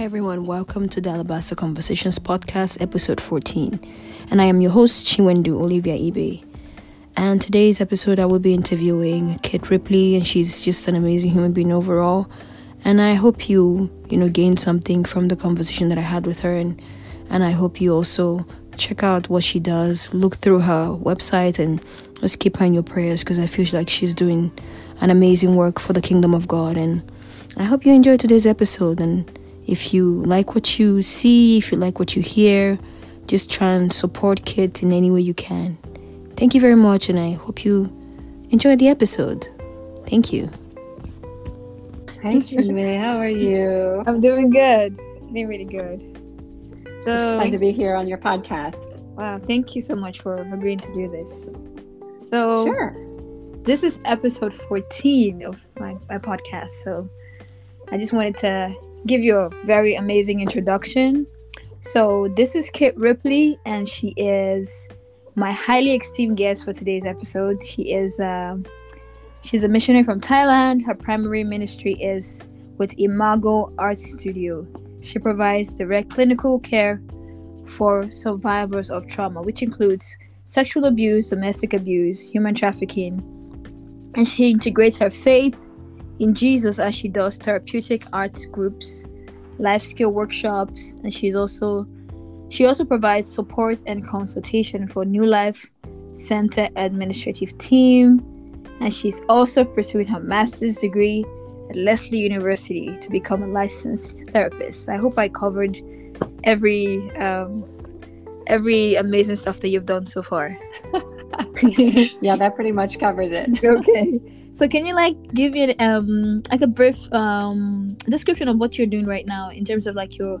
Hi everyone, welcome to the Alabaster Conversations Podcast, episode 14. And I am your host, Chinwendu Olivia Ebe. And today's episode, I will be interviewing Kit Ripley, and she's just an amazing human being overall. And I hope you gain something from the conversation that I had with her. And I hope you also check out what she does, look through her website, and just keep her in your prayers, because I feel like she's doing an amazing work for the kingdom of God. And I hope you enjoy today's episode. And if you like what you see, if you like what you hear, just try and support Kit in any way you can. Thank you very much, and I hope you enjoy the episode. Thank you. Hi, Chinwe. How are you? I'm doing good. Doing really good. So, it's fun to be here on your podcast. Wow, thank you so much for agreeing to do this. So, sure. This is episode 14 of my podcast, so I just wanted to give you a very amazing introduction. So this is Kit Ripley, and she is my highly esteemed guest for today's episode. She is she's a missionary from Thailand. Her primary ministry is with Imago Art Studio. She provides direct clinical care for survivors of trauma, which includes sexual abuse, domestic abuse, human trafficking, and she integrates her faith in Jesus as she does therapeutic arts groups, life skill workshops, and she also provides support and consultation for New Life Center administrative team, and she's also pursuing her master's degree at Leslie University to become a licensed therapist. I hope I covered every amazing stuff that you've done so far. Yeah, that pretty much covers it. Okay, so can you give me a brief description of what you're doing right now in terms of your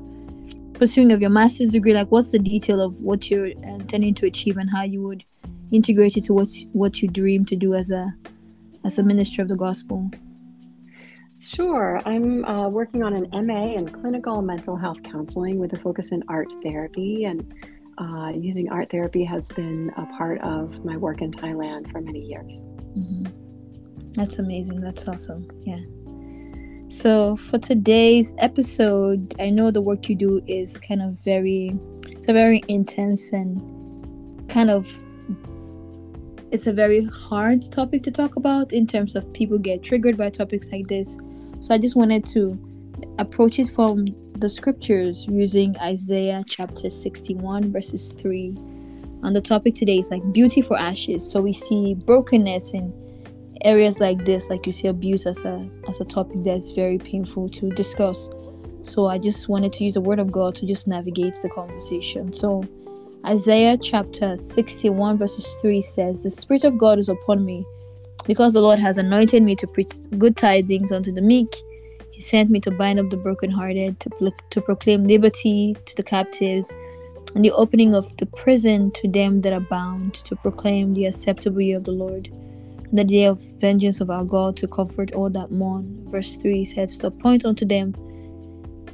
pursuing of your master's degree? What's the detail of what you're intending to achieve and how you would integrate it to what you dream to do as a minister of the gospel? Sure. I'm working on an MA in clinical mental health counseling with a focus in art therapy, and using art therapy has been a part of my work in Thailand for many years. Mm-hmm. That's amazing. That's awesome. Yeah. So for today's episode, I know the work you do is very intense and it's a very hard topic to talk about in terms of people get triggered by topics like this. So I just wanted to approach it from the scriptures using Isaiah chapter 61 verses 3, and the topic today is beauty for ashes. So we see brokenness in areas like this, you see abuse as a topic that's very painful to discuss. So I just wanted to use the word of God to just navigate the conversation. So Isaiah chapter 61 verses 3 says, "The Spirit of God is upon me, because the Lord has anointed me to preach good tidings unto the meek. He sent me to bind up the brokenhearted, to proclaim liberty to the captives, and the opening of the prison to them that are bound, to proclaim the acceptable year of the Lord, and the day of vengeance of our God, to comfort all that mourn." Verse 3 says, "To appoint unto them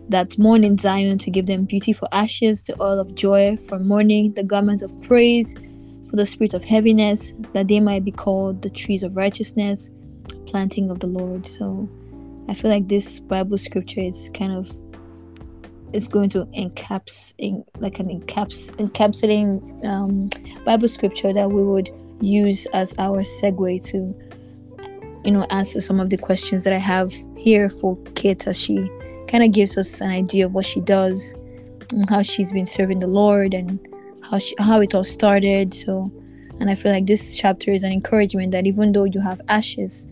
that mourn in Zion, to give them beauty for ashes, the oil of joy for mourning, the garment of praise for the spirit of heaviness, that they might be called the trees of righteousness, planting of the Lord." So I feel like this Bible scripture is it's going to encapsulating Bible scripture that we would use as our segue to, answer some of the questions that I have here for Kit, as she gives us an idea of what she does and how she's been serving the Lord and how it all started. So, and I feel like this chapter is an encouragement that even though you have ashes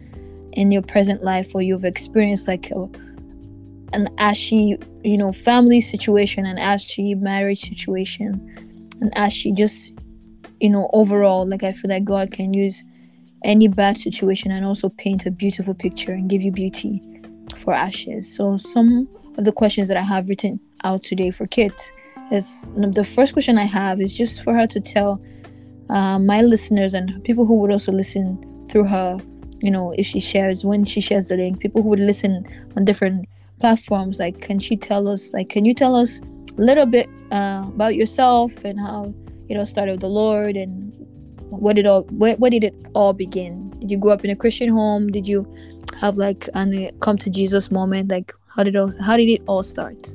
in your present life, or you've experienced an ashy family situation, an ashy marriage situation, an ashy overall, I feel like God can use any bad situation and also paint a beautiful picture and give you beauty for ashes. So some of the questions that I have written out today for Kit is, the first question I have is just for her to tell my listeners and people who would also listen through her, when she shares the link, people who would listen on different platforms, can you tell us a little bit about yourself and how it all started with the Lord, and where did it all begin? Did you grow up in a Christian home? Did you have an come to Jesus moment? How did it all start?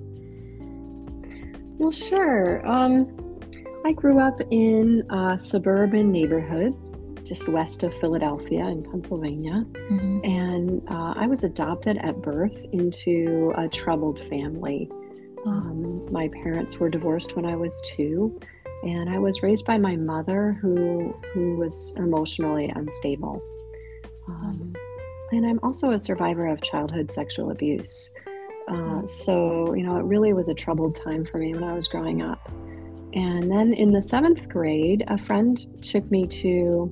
Well, sure. I grew up in a suburban neighborhood just west of Philadelphia in Pennsylvania. Mm-hmm. And I was adopted at birth into a troubled family. Oh. My parents were divorced when I was 2, and I was raised by my mother who was emotionally unstable. And I'm also a survivor of childhood sexual abuse. So, you know, it really was a troubled time for me when I was growing up. And then in the 7th grade, a friend took me to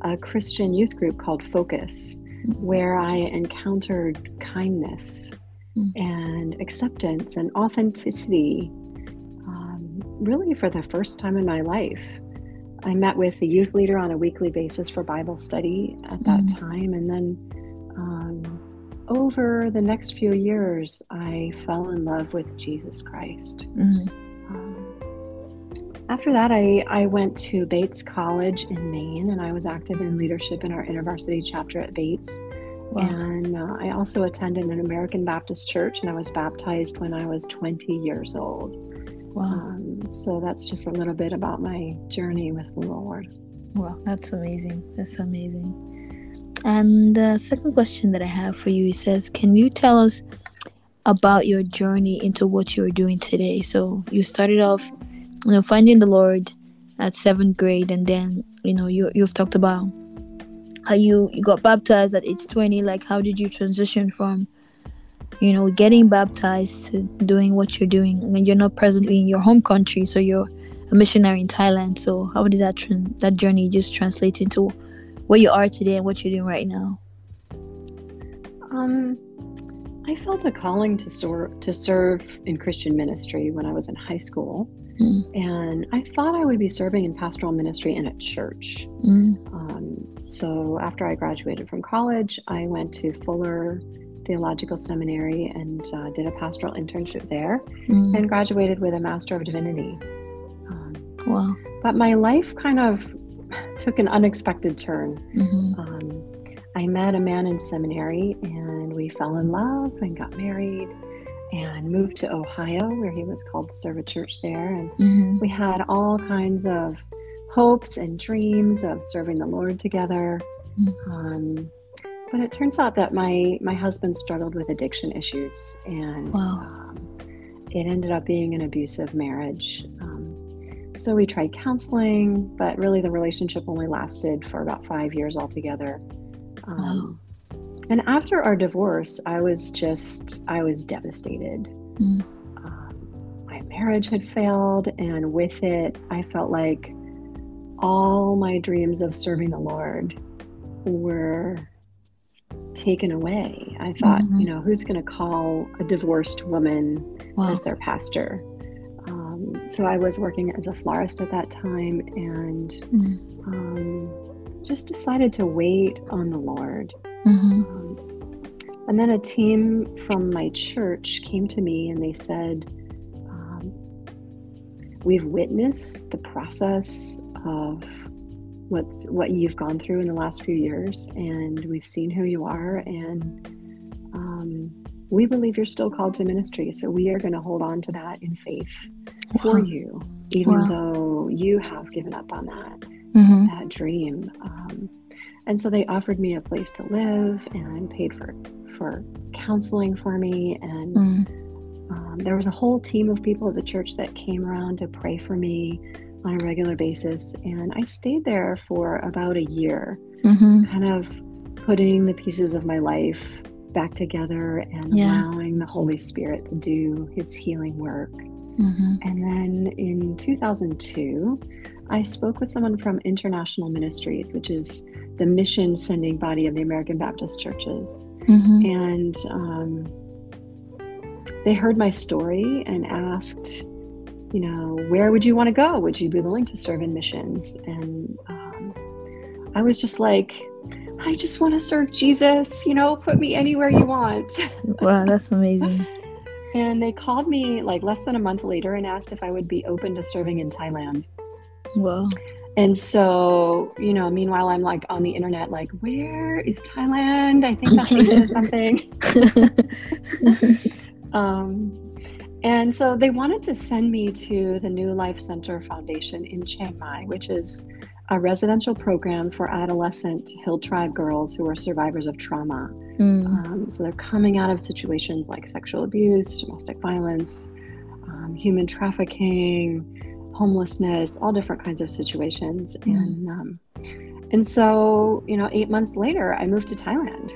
a Christian youth group called Focus, mm-hmm. where I encountered kindness mm-hmm. and acceptance and authenticity, really for the first time in my life. I met with the youth leader on a weekly basis for Bible study at that mm-hmm. time. And then over the next few years, I fell in love with Jesus Christ. Mm-hmm. After that, I went to Bates College in Maine, and I was active in leadership in our InterVarsity chapter at Bates. Wow. And I also attended an American Baptist church, and I was baptized when I was 20 years old. Wow. So that's just a little bit about my journey with the Lord. Wow, that's amazing. That's amazing. And the second question that I have for you, it says, can you tell us about your journey into what you're doing today? So you started off, you know, finding the Lord at 7th grade, and then, you know, you've talked about how you got baptized at age 20. Like, how did you transition from, you know, getting baptized to doing what you're doing? I mean, you're not presently in your home country, so you're a missionary in Thailand. So how did that journey just translate into where you are today and what you're doing right now? I felt a calling to serve in Christian ministry when I was in high school. Mm-hmm. And I thought I would be serving in pastoral ministry in a church. Mm-hmm. So after I graduated from college, I went to Fuller Theological Seminary and did a pastoral internship there mm-hmm. and graduated with a Master of Divinity. Wow. But my life kind of took an unexpected turn. Mm-hmm. I met a man in seminary, and we fell in love and got married and moved to Ohio, where he was called to serve a church there. And mm-hmm. we had all kinds of hopes and dreams of serving the Lord together. Mm-hmm. But it turns out that my husband struggled with addiction issues, and wow. It ended up being an abusive marriage. So we tried counseling, but really the relationship only lasted for about 5 years altogether. Wow. And after our divorce, I was devastated. Mm. My marriage had failed, and with it, I felt like all my dreams of serving the Lord were taken away. I thought, mm-hmm. you know, who's going to call a divorced woman wow. as their pastor? So I was working as a florist at that time, and just decided to wait on the Lord. Mm-hmm. And then a team from my church came to me, and they said, we've witnessed the process of what you've gone through in the last few years, and we've seen who you are, and we believe you're still called to ministry, so we are going to hold on to that in faith wow. for you, even wow. though you have given up on that, mm-hmm. that dream. And so they offered me a place to live and paid for counseling for me. And there was a whole team of people at the church that came around to pray for me on a regular basis. And I stayed there for about a year, mm-hmm. kind of putting the pieces of my life back together and yeah. allowing the Holy Spirit to do his healing work. Mm-hmm. And then in 2002, I spoke with someone from International Ministries, which is the mission sending body of the American Baptist churches. Mm-hmm. And they heard my story and asked, you know, where would you want to go? Would you be willing to serve in missions? And I was just like, I just want to serve Jesus, you know, put me anywhere you want. Wow, that's amazing. And they called me like less than a month later and asked if I would be open to serving in Thailand. Wow. And so, you know, meanwhile, I'm like on the internet, like, where is Thailand? I think that's Asia or something. And so they wanted to send me to the New Life Center Foundation in Chiang Mai, which is a residential program for adolescent Hill Tribe girls who are survivors of trauma. So they're coming out of situations like sexual abuse, domestic violence, human trafficking, homelessness, all different kinds of situations. And so, 8 months later, I moved to Thailand,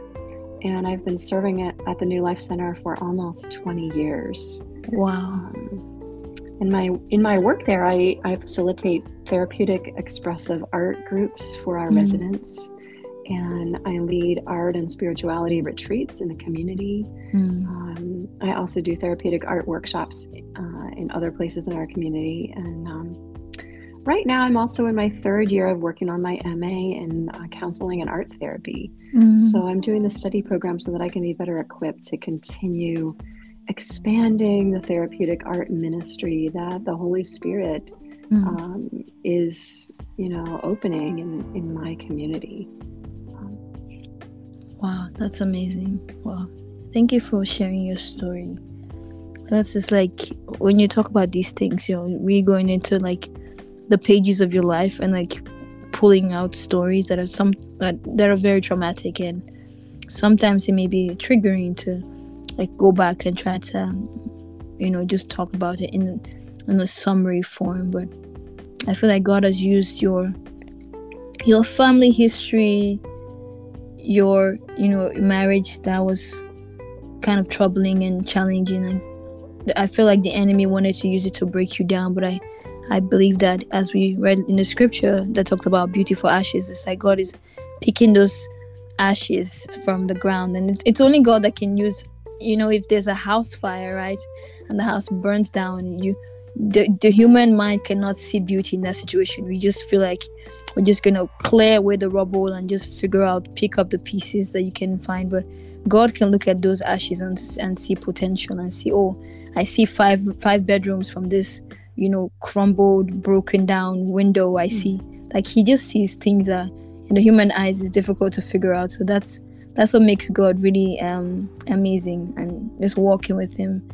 and I've been serving at the New Life Center for almost 20 years. Wow. In my work there, I facilitate therapeutic expressive art groups for our residents, and I lead art and spirituality retreats in the community. I also do therapeutic art workshops in other places in our community. And right now, I'm also in my third year of working on my MA in counseling and art therapy. So I'm doing the study program so that I can be better equipped to continue expanding the therapeutic art ministry that the Holy Spirit is, opening in my community. Wow, that's amazing. Wow. Thank you for sharing your story. That's just like, when you talk about these things, really going into like the pages of your life and like pulling out stories that are that are very traumatic, and sometimes it may be triggering to like go back and try to, just talk about it in a summary form. But I feel like God has used your family history, your marriage that was kind of troubling and challenging, and I feel like the enemy wanted to use it to break you down. But I believe that, as we read in the scripture that talked about beautiful ashes, it's like God is picking those ashes from the ground, and it's only God that can use. If there's a house fire, right, and the house burns down, the human mind cannot see beauty in that situation. We just feel like we're just gonna clear away the rubble and just pick up the pieces that you can find. But God can look at those ashes and see potential and see, oh, I see five bedrooms from this, crumbled, broken down window. I see, like, He just sees things that in the human eyes is difficult to figure out. So that's what makes God really amazing, and just walking with Him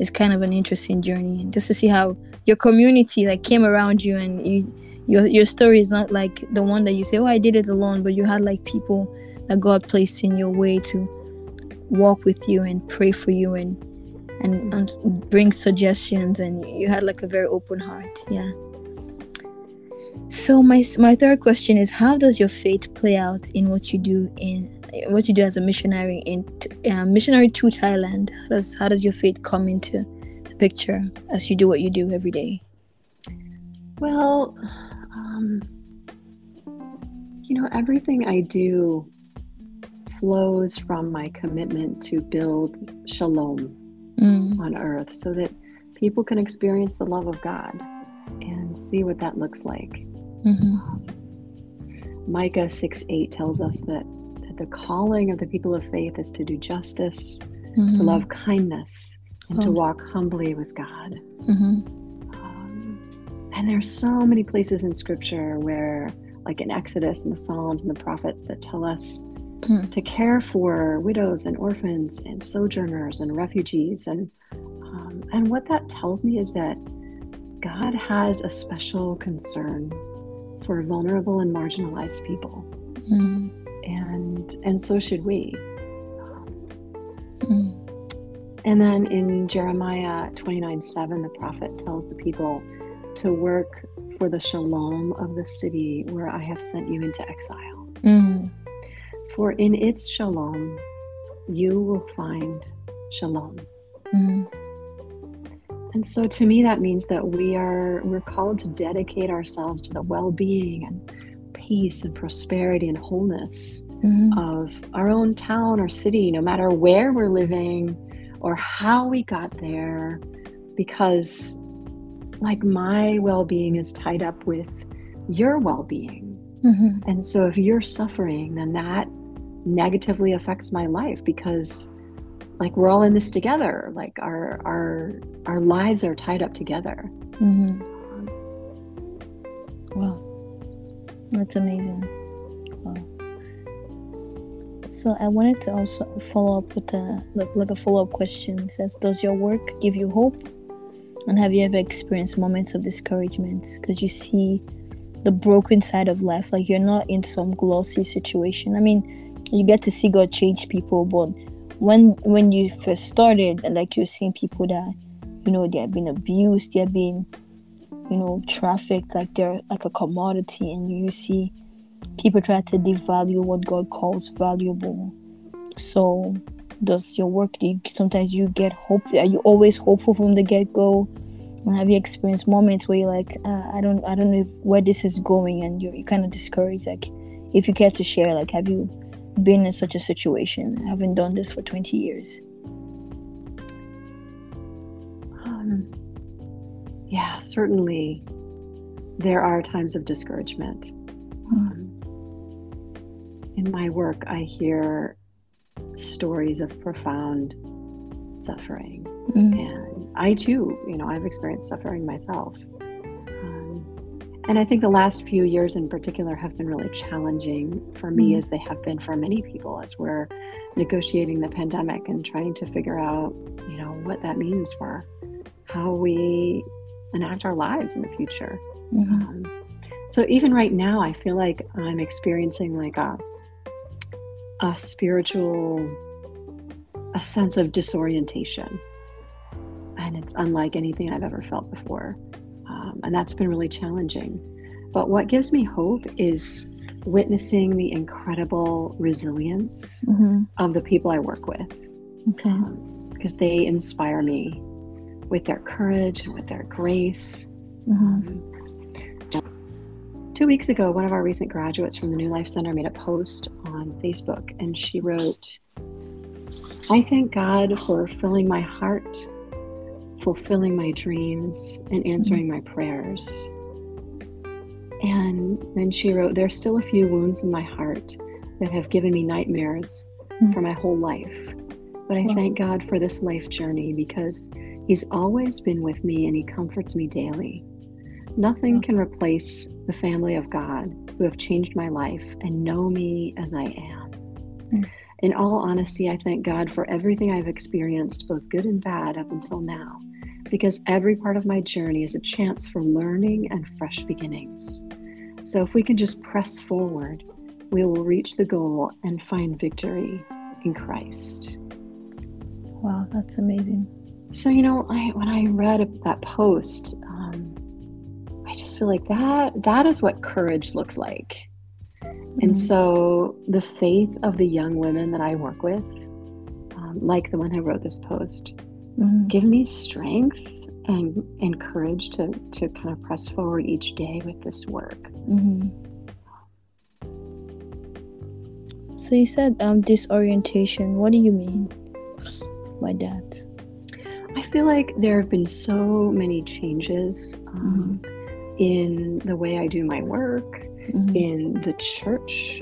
is kind of an interesting journey. Just to see how your community like came around you, and your story is not like the one that you say, "Oh, I did it alone," but you had like people that God placed in your way to walk with you and pray for you and bring suggestions, and you had like a very open heart. Yeah. So my third question is, how does your faith play out in what you do as a missionary to Thailand? How does your faith come into the picture as you do what you do every day? Well, everything I do flows from my commitment to build shalom on earth, so that people can experience the love of God and see what that looks like. Micah 6:8 tells us that the calling of the people of faith is to do justice, to love kindness, and to walk humbly with God. And there's so many places in Scripture where, like in Exodus and the Psalms and the prophets, that tell us to care for widows and orphans and sojourners and refugees. And what that tells me is that God has a special concern for vulnerable and marginalized people. And so should we. And then in Jeremiah 29:7, the prophet tells the people to work for the shalom of the city where I have sent you into exile. For in its shalom, you will find shalom. And so to me, that means that we're called to dedicate ourselves to the well-being and peace and prosperity and wholeness of our own town or city, no matter where we're living or how we got there, because like my well-being is tied up with your well-being. And so if you're suffering, then that negatively affects my life, because like we're all in this together, like our lives are tied up together. Wow, that's amazing. Wow. So I wanted to also follow up with a follow-up question. It says, does your work give you hope And have you ever experienced moments of discouragement? Because you see the broken side of life. Like, you're not in some glossy situation. I mean, you get to see God change people, but when you first started, like, you're seeing people that, you know, they have been abused, they have been, you know, trafficked, like they're like a commodity, and you see people try to devalue what God calls valuable. So does your work, sometimes you get hope, are you always hopeful from the get-go? And have you experienced moments where you're like, I don't know where this is going, and you're kind of discouraged? Like, if you care to share, like, have you been in such a situation? I haven't done this for 20 years. Yeah, certainly there are times of discouragement. In my work, I hear stories of profound suffering. And I too, you know, I've experienced suffering myself. And I think the last few years in particular have been really challenging for me, as they have been for many people, as we're negotiating the pandemic and trying to figure out, you know, what that means for how we enact our lives in the future. So even right now, I feel like I'm experiencing like a spiritual, a sense of disorientation. And it's unlike anything I've ever felt before. And that's been really challenging. But what gives me hope is witnessing the incredible resilience of the people I work with. Okay. Because they inspire me with their courage and with their grace. 2 weeks ago, one of our recent graduates from the New Life Center made a post on Facebook, and she wrote, "I thank God for filling my heart, fulfilling my dreams, and answering my prayers." And then she wrote, "There's still a few wounds in my heart that have given me nightmares for my whole life. But I thank God for this life journey, because He's always been with me and He comforts me daily. Nothing can replace the family of God who have changed my life and know me as I am. In all honesty, I thank God for everything I've experienced, both good and bad, up until now, because every part of my journey is a chance for learning and fresh beginnings. So if we can just press forward, we will reach the goal and find victory in Christ." Wow, that's amazing. So, you know, when I read that post, I just feel like that is what courage looks like. And so the faith of the young women that I work with, like the one who wrote this post, give me strength and courage to kind of press forward each day with this work. So you said disorientation. What do you mean by that? I feel like there have been so many changes in the way I do my work, in the church,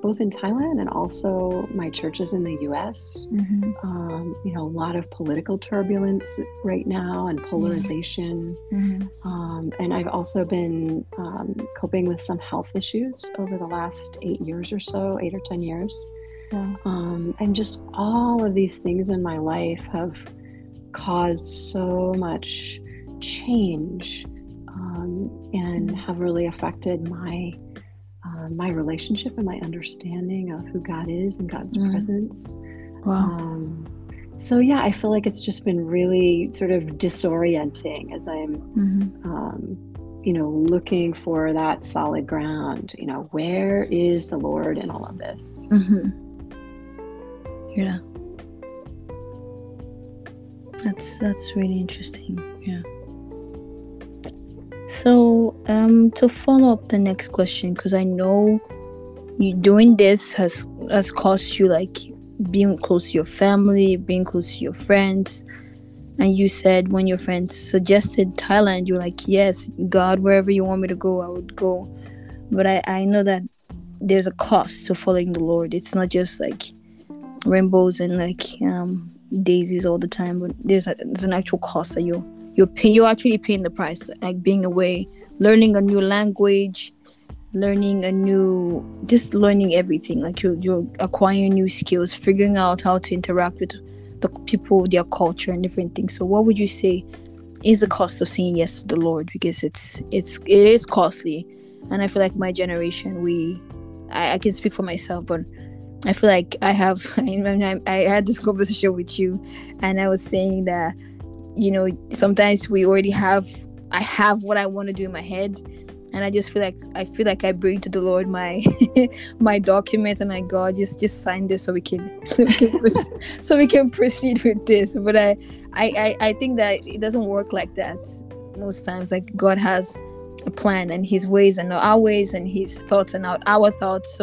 both in Thailand and also my churches in the U.S. You know, a lot of political turbulence right now and polarization. And I've also been coping with some health issues over the last 8 years or so, 8 or 10 years. And just all of these things in my life have caused so much change, and have really affected my my relationship and my understanding of who God is and God's presence. So yeah, I feel like it's just been really sort of disorienting as I'm, you know, looking for that solid ground. You know, where is the Lord in all of this? Yeah. That's really interesting. Yeah. So, to follow up the next question, because I know you doing this has caused you, like, being close to your family, being close to your friends. And you said when your friends suggested Thailand, you're like, yes, God, wherever you want me to go, I would go. But I know that there's a cost to following the Lord. It's not just like rainbows and like daisies all the time, but there's an actual cost that you're actually paying the price, like being away, learning a new language, learning everything, like you're acquiring new skills, figuring out how to interact with the people, their culture and different things. So what would you say is the cost of saying yes to the Lord, because it is costly. And I feel like my generation, I can speak for myself, but I feel like I had this conversation with you, and I was saying that, you know, sometimes I have what I want to do in my head, and I just feel like I bring to the Lord my my document, and like, God, just sign this so we can proceed with this. But I think that it doesn't work like that most times. Like, God has a plan, and His ways and our ways, and His thoughts and our thoughts.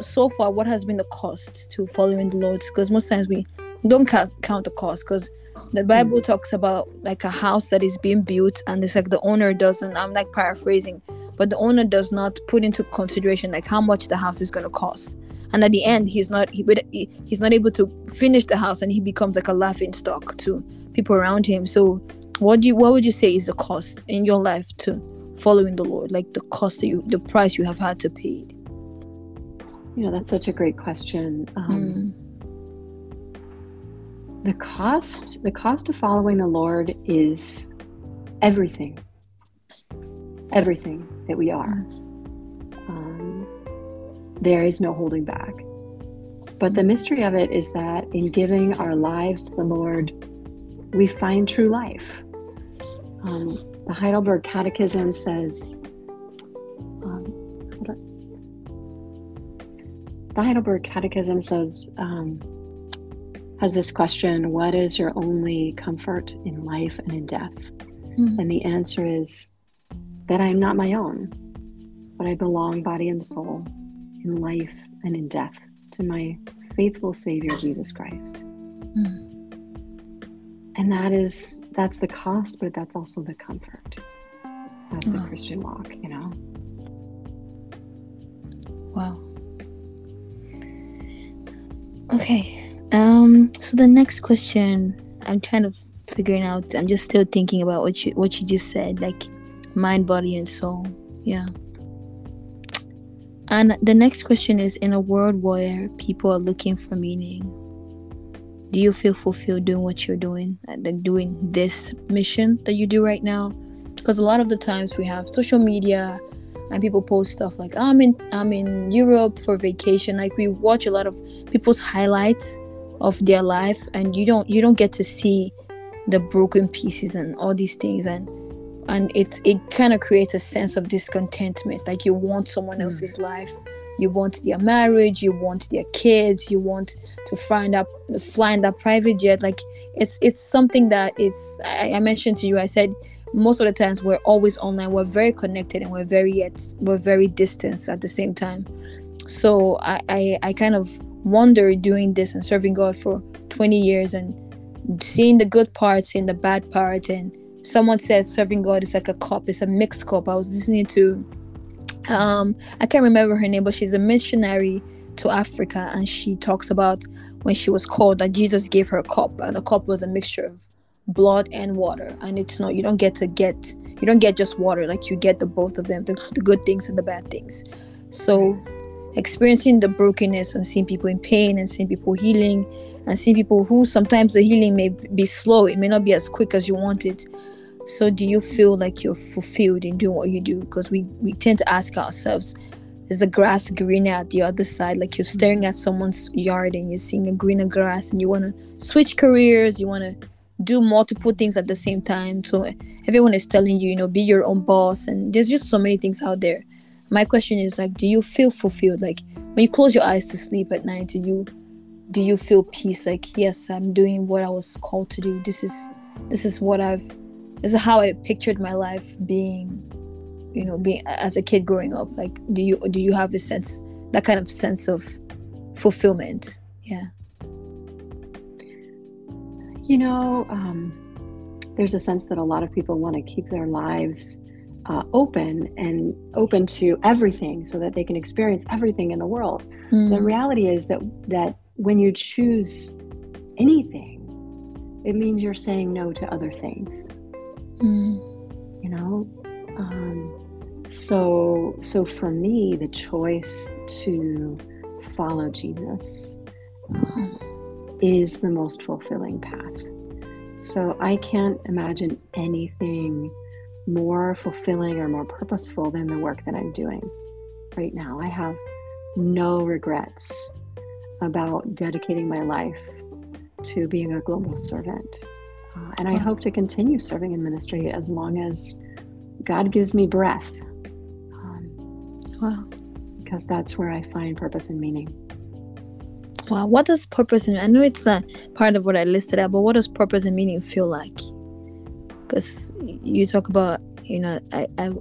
So far, what has been the cost to following the Lord? Because most times we don't count the cost, because the Bible talks about like a house that is being built, and it's like the owner doesn't, I'm like paraphrasing, but the owner does not put into consideration like how much the house is going to cost. And at the end, he's not able to finish the house, and he becomes like a laughing stock to people around him. So what would you say is the cost in your life to following the Lord? Like the price you have had to pay. You know, that's such a great question. The cost of following the Lord is everything that we are. There is no holding back. But the mystery of it is that in giving our lives to the Lord, we find true life. The Heidelberg Catechism says, has this question, what is your only comfort in life and in death? Mm-hmm. And the answer is that I am not my own, but I belong body and soul in life and in death to my faithful Savior, Jesus Christ. Mm-hmm. And that's the cost, but that's also the comfort of the Christian walk, you know? Wow. Okay. So the next question, I'm trying to figure it out. I'm just still thinking about what you just said, like mind, body, and soul. Yeah. And the next question is, in a world where people are looking for meaning, do you feel fulfilled doing what you're doing, like doing this mission that you do right now? Because a lot of the times we have social media and people post stuff like, I'm in Europe for vacation. Like, we watch a lot of people's highlights of their life, and you don't get to see the broken pieces and all these things, and it kind of creates a sense of discontentment. Like, you want someone else's life, you want their marriage, you want their kids, you want to fly in that private jet. Like, it's something that I mentioned to you. I said, most of the times we're always online, we're very connected, and we're very distant at the same time. So I kind of wonder, doing this and serving God for 20 years and seeing the good parts, seeing the bad parts. And someone said serving God is like a cup, it's a mixed cup. I was listening to I can't remember her name, but she's a missionary to Africa, and she talks about when she was called that Jesus gave her a cup, and the cup was a mixture of blood and water. And it's not, you don't get just water, like you get the both of them, the good things and the bad things. So experiencing the brokenness and seeing people in pain and seeing people healing and seeing people who sometimes the healing may be slow, it may not be as quick as you want it. So do you feel like you're fulfilled in doing what you do? Because we tend to ask ourselves, is the grass greener at the other side? Like, you're staring at someone's yard and you're seeing a greener grass, and you want to switch careers, you want to do multiple things at the same time. So everyone is telling you, you know, be your own boss, and there's just so many things out there. My question is, like, do you feel fulfilled? Like, when you close your eyes to sleep at night, do you feel peace? Like, yes, I'm doing what I was called to do. This is how I pictured my life being as a kid growing up. Like, do you have a sense, that kind of sense of fulfillment? Yeah. You know, there's a sense that a lot of people want to keep their lives open to everything so that they can experience everything in the world. The reality is that when you choose anything, it means you're saying no to other things. You know, so for me, the choice to follow Jesus is the most fulfilling path. So I can't imagine anything more fulfilling or more purposeful than the work that I'm doing right now. I have no regrets about dedicating my life to being a global servant. And I hope to continue serving in ministry as long as God gives me breath. Because that's where I find purpose and meaning. Wow, what does purpose and meaning? I know it's not part of what I listed out, but what does purpose and meaning feel like? Because you talk about, you know,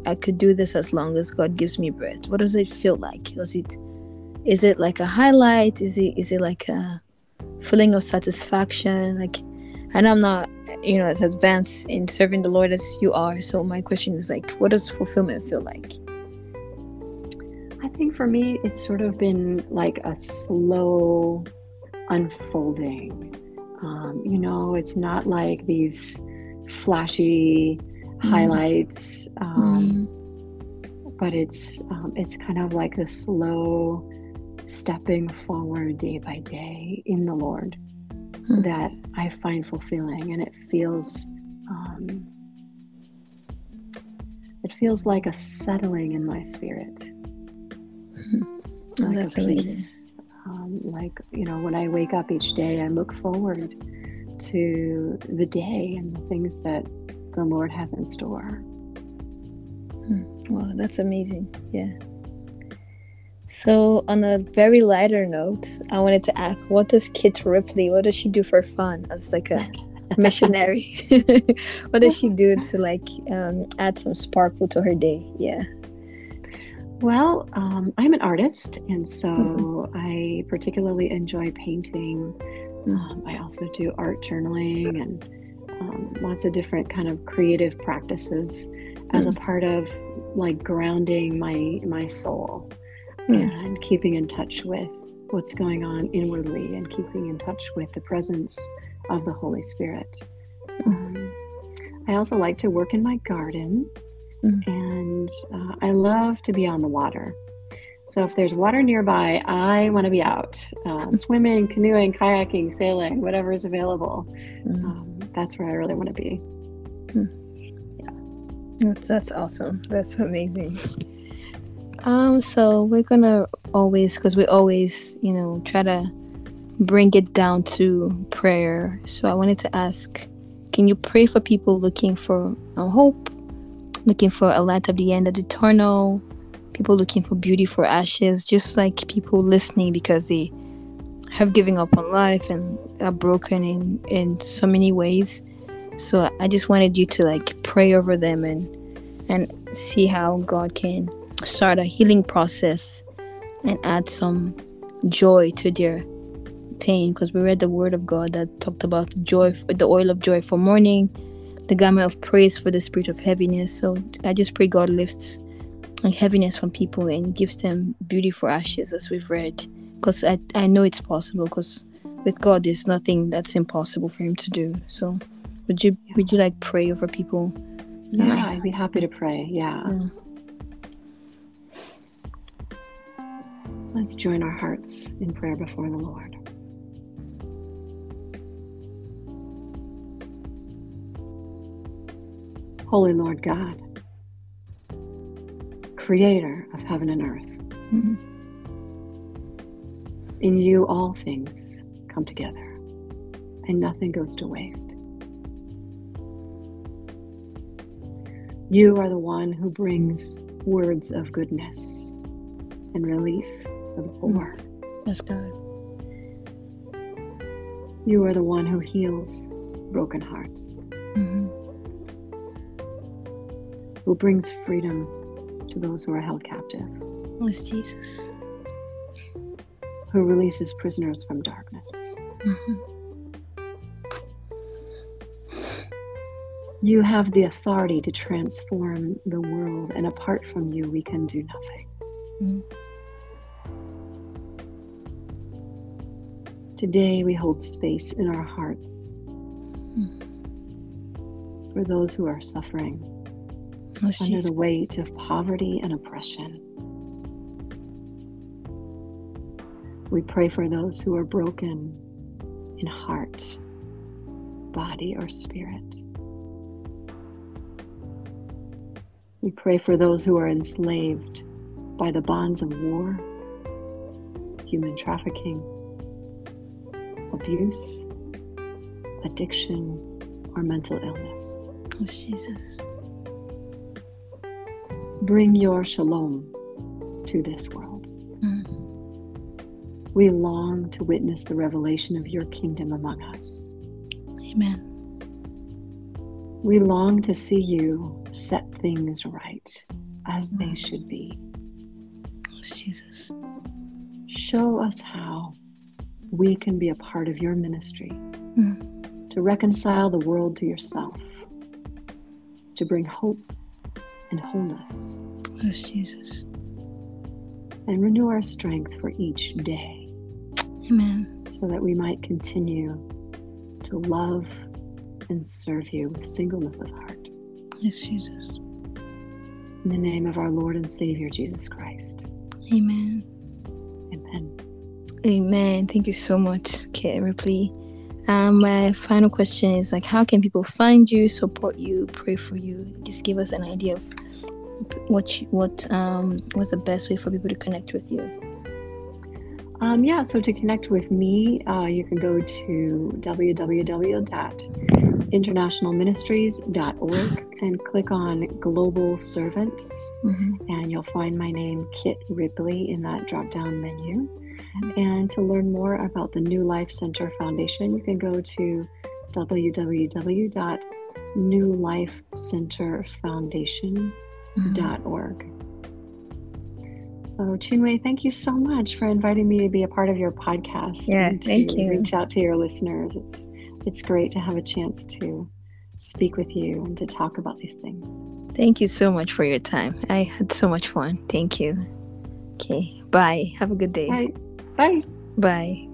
I could do this as long as God gives me breath. What does it feel like? Is it like a highlight? Is it like a feeling of satisfaction? Like, and I'm not, you know, as advanced in serving the Lord as you are. So my question is like, what does fulfillment feel like? I think for me, it's sort of been like a slow unfolding. You know, it's not like these flashy highlights, but it's kind of like the slow stepping forward day by day in the Lord that I find fulfilling, and it feels like a settling in my spirit. Like that's amazing. Like, you know, when I wake up each day, I look forward to the day and the things that the Lord has in store. Wow, that's amazing. Yeah. So on a very lighter note, I wanted to ask, what does Kit Ripley, what does she do for fun as like a missionary? What does she do to like add some sparkle to her day? Yeah. Well, I'm an artist, and so I particularly enjoy painting. I also do art journaling and lots of different kind of creative practices as a part of like grounding my soul and keeping in touch with what's going on inwardly and keeping in touch with the presence of the Holy Spirit. I also like to work in my garden. And I love to be on the water. So if there's water nearby, I want to be out swimming, canoeing, kayaking, sailing, whatever is available. That's where I really want to be. Yeah, that's awesome. That's amazing. So we're gonna because we always, you know, try to bring it down to prayer. So I wanted to ask, can you pray for people looking for hope? Looking for a light at the end of the tunnel, people looking for beauty for ashes, just like people listening because they have given up on life and are broken in so many ways. So I just wanted you to like pray over them and see how God can start a healing process and add some joy to their pain, because we read the word of God that talked about joy, the oil of joy for mourning, the garment of praise for the spirit of heaviness. So I just pray God lifts heaviness from people and gives them beauty for ashes, as we've read. Because I know it's possible, because with God, there's nothing that's impossible for him to do. So would you like pray over people? Yeah, yes. I'd be happy to pray. Yeah. Let's join our hearts in prayer before the Lord. Holy Lord God, creator of heaven and earth, in you all things come together and nothing goes to waste. You are the one who brings words of goodness and relief for the poor. Yes, God. You are the one who heals broken hearts. Who brings freedom to those who are held captive. Yes, Jesus. Who releases prisoners from darkness. You have the authority to transform the world, and apart from you, we can do nothing. Today, we hold space in our hearts for those who are suffering under the weight of poverty and oppression. We pray for those who are broken in heart body or spirit. We pray for those who are enslaved by the bonds of war, human trafficking, abuse, addiction, or mental illness. Yes, Jesus. Bring your shalom to this world. We long to witness the revelation of your kingdom among us. Amen. We long to see you set things right as they should be. Yes, Jesus. Show us how we can be a part of your ministry to reconcile the world to yourself, to bring hope and wholeness. Yes, Jesus. And renew our strength for each day. Amen. So that we might continue to love and serve you with singleness of heart. Yes, Jesus. In the name of our Lord and Savior, Jesus Christ. Amen. Amen. Amen. Thank you so much, Kit Ripley. My final question is, like, how can people find you, support you, pray for you? Just give us an idea of what's the best way for people to connect with you. So to connect with me, you can go to www.internationalministries.org and click on Global Servants, and you'll find my name, Kit Ripley, in that drop-down menu. And to learn more about the New Life Center Foundation, you can go to www.newlifecenterfoundation.org. So, Chinwe, thank you so much for inviting me to be a part of your podcast. Yeah, thank you. Reach out to your listeners. It's great to have a chance to speak with you and to talk about these things. Thank you so much for your time. I had so much fun. Thank you. Okay. Bye. Have a good day. Bye. Bye. Bye.